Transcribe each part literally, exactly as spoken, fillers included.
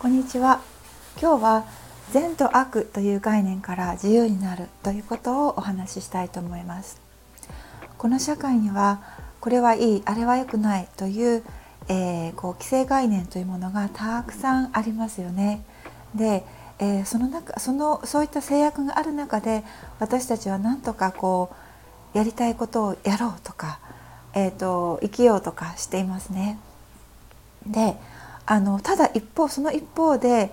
こんにちは。今日は善と悪という概念から自由になるということをお話ししたいと思います。この社会にはこれはいい、あれは良くないという、えー、こう既成概念というものがたくさんありますよね。で、えー、その中そのそういった制約がある中で私たちはなんとかこうやりたいことをやろうとか、えーと、生きようとかしていますね。で、あのただ一方その一方で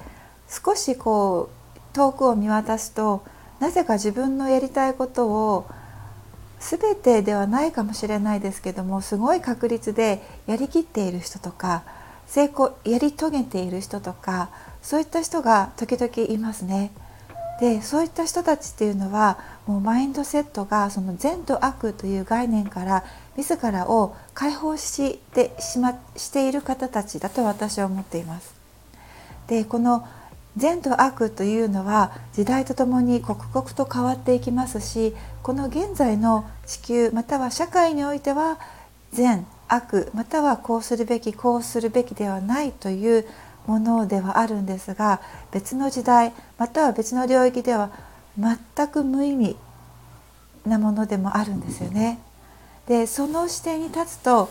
少しこう遠くを見渡すと、なぜか自分のやりたいことを全てではないかもしれないですけども、すごい確率でやりきっている人とか成功やり遂げている人とか、そういった人が時々いますね。で、そういった人たちっていうのはもうマインドセットがその善と悪という概念から自らを解放してしましている方たちだと私は思っています。で、この善と悪というのは時代とともに刻々と変わっていきますし、この現在の地球または社会においては善悪またはこうするべきこうするべきではないというものではあるんですが、別の時代または別の領域では全く無意味なものでもあるんですよね。で、その視点に立つと、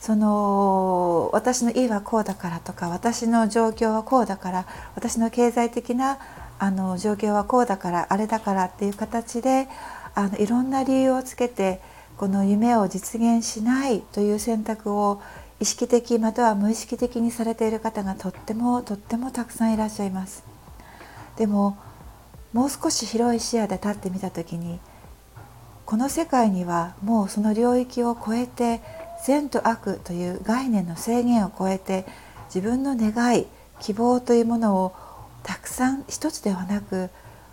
その私のいいはこうだからとか、私の状況はこうだから、私の経済的なあの状況はこうだからあれだからっていう形で、あのいろんな理由をつけてこの夢を実現しないという選択を意識的または無意識的にされている方がとってもとってもたくさんいらっしゃいます。でも、もう少し広い視野で立ってみた時に、この世界にはもうその領域を超えて善と悪という概念の制限を超えて、自分の願い希望というものをたくさん、一つではなく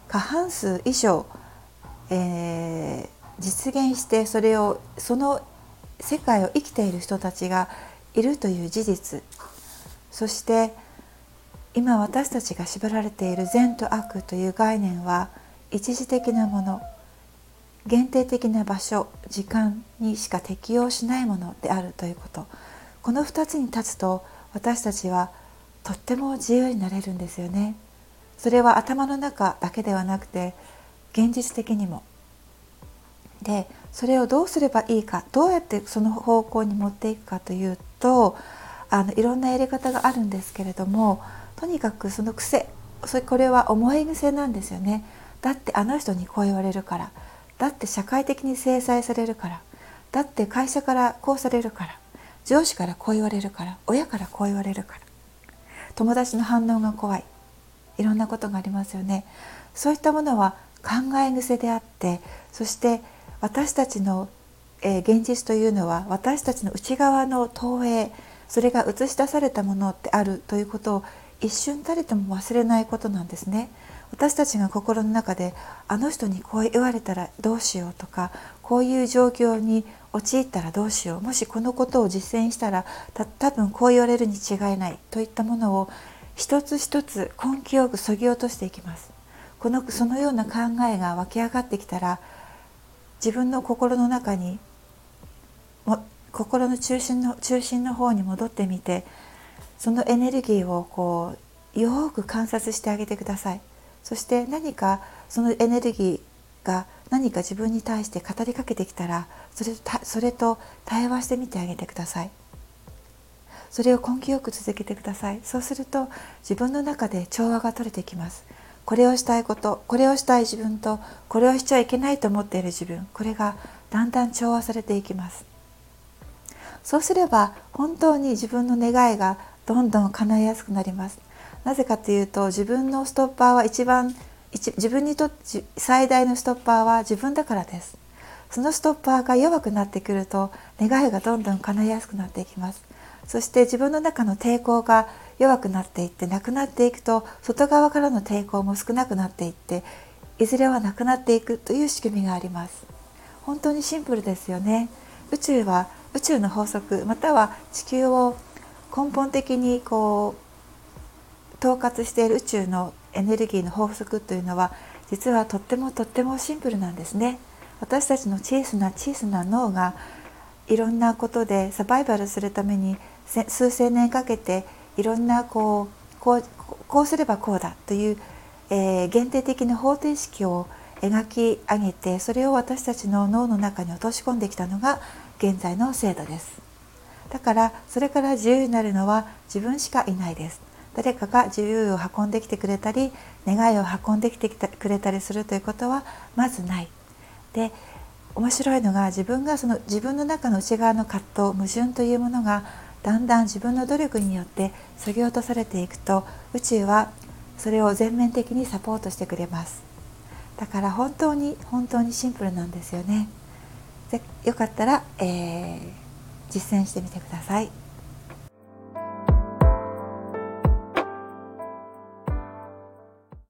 過半数以上、えー、実現して、それをその世界を生きている人たちがいるという事実、そして今私たちが縛られている善と悪という概念は一時的なもの、限定的な場所、時間にしか適用しないものであるということ、このふたつに立つと私たちはとっても自由になれるんですよね。それは頭の中だけではなくて現実的にも。で、それをどうすればいいか、どうやってその方向に持っていくかというと、あのいろんなやり方があるんですけれども、とにかくその癖、それこれは思い癖なんですよね。だってあの人にこう言われるから、だって社会的に制裁されるから、だって会社からこうされるから、上司からこう言われるから、親からこう言われるから、友達の反応が怖い、いろんなことがありますよね。そういったものは考え癖であって、そして私たちの現実というのは私たちの内側の投影、それが映し出されたものであるということを一瞬たりとも忘れないことなんですね。私たちが心の中であの人にこう言われたらどうしようとか、こういう状況に陥ったらどうしよう、もしこのことを実践したらた多分こう言われるに違いないといったものを一つ一つ根気よく削ぎ落としていきます。このそのような考えが湧き上がってきたら、自分の心の中にも、心の中心の中心の方に戻ってみて、そのエネルギーをこうよく観察してあげてください。そして何かそのエネルギーが何か自分に対して語りかけてきたら、それと、それと対話してみてあげてください。それを根気よく続けてください。そうすると自分の中で調和が取れてきます。これをしたいこと、これをしたい自分と、これをしちゃいけないと思っている自分、これがだんだん調和されていきます。そうすれば本当に自分の願いがどんどん叶いやすくなります。なぜかというと、自分のストッパーは一番一自分にとって最大のストッパーは自分だからです。そのストッパーが弱くなってくると、願いがどんどん叶いやすくなっていきます。そして自分の中の抵抗が弱くなっていってなくなっていくと、外側からの抵抗も少なくなっていって、いずれはなくなっていくという仕組みがあります。本当にシンプルですよね。宇宙は宇宙の法則または地球を根本的にこう統括している宇宙のエネルギーの法則というのは、実はとってもとってもシンプルなんですね。私たちの小さな小さな脳がいろんなことでサバイバルするために数千年かけていろんなこうこうすればこうだという、えー、限定的な方程式を描き上げて、それを私たちの脳の中に落とし込んできたのが現在の制度です。だからそれから自由になるのは自分しかいないです。誰かが自由を運んできてくれたり、願いを運んできてくれたりするということはまずない。で、面白いのが、自分がその自分の中の内側の葛藤、矛盾というものがだんだん自分の努力によって削ぎ落とされていくと、宇宙はそれを全面的にサポートしてくれます。だから本当に本当にシンプルなんですよね。で、よかったら、えー、実践してみてください。